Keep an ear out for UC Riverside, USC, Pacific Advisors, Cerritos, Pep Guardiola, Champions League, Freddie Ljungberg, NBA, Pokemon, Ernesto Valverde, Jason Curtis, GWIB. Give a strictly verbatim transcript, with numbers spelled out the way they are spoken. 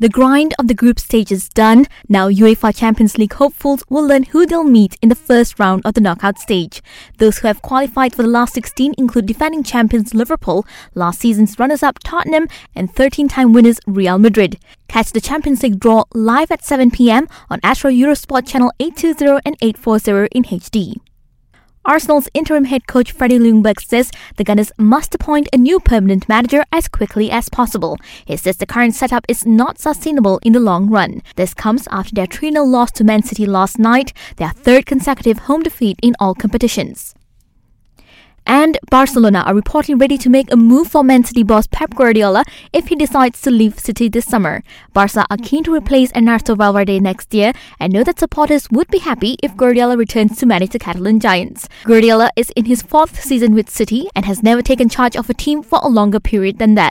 The grind of the group stage is done. Now UEFA Champions League hopefuls will learn who they'll meet in the first round of the knockout stage. Those who have qualified for the last sixteen include defending champions Liverpool, last season's runners-up Tottenham and thirteen-time winners Real Madrid. Catch the Champions League draw live at seven p.m. on Astro Eurosport Channel eight two zero and eight forty in H D. Arsenal's interim head coach Freddie Ljungberg says the Gunners must appoint a new permanent manager as quickly as possible. He says the current setup is not sustainable in the long run. This comes after their three nil loss to Man City last night, their third consecutive home defeat in all competitions. And Barcelona are reportedly ready to make a move for Man City boss Pep Guardiola if he decides to leave City this summer. Barca are keen to replace Ernesto Valverde next year and know that supporters would be happy if Guardiola returns to manage the Catalan Giants. Guardiola is in his fourth season with City and has never taken charge of a team for a longer period than that.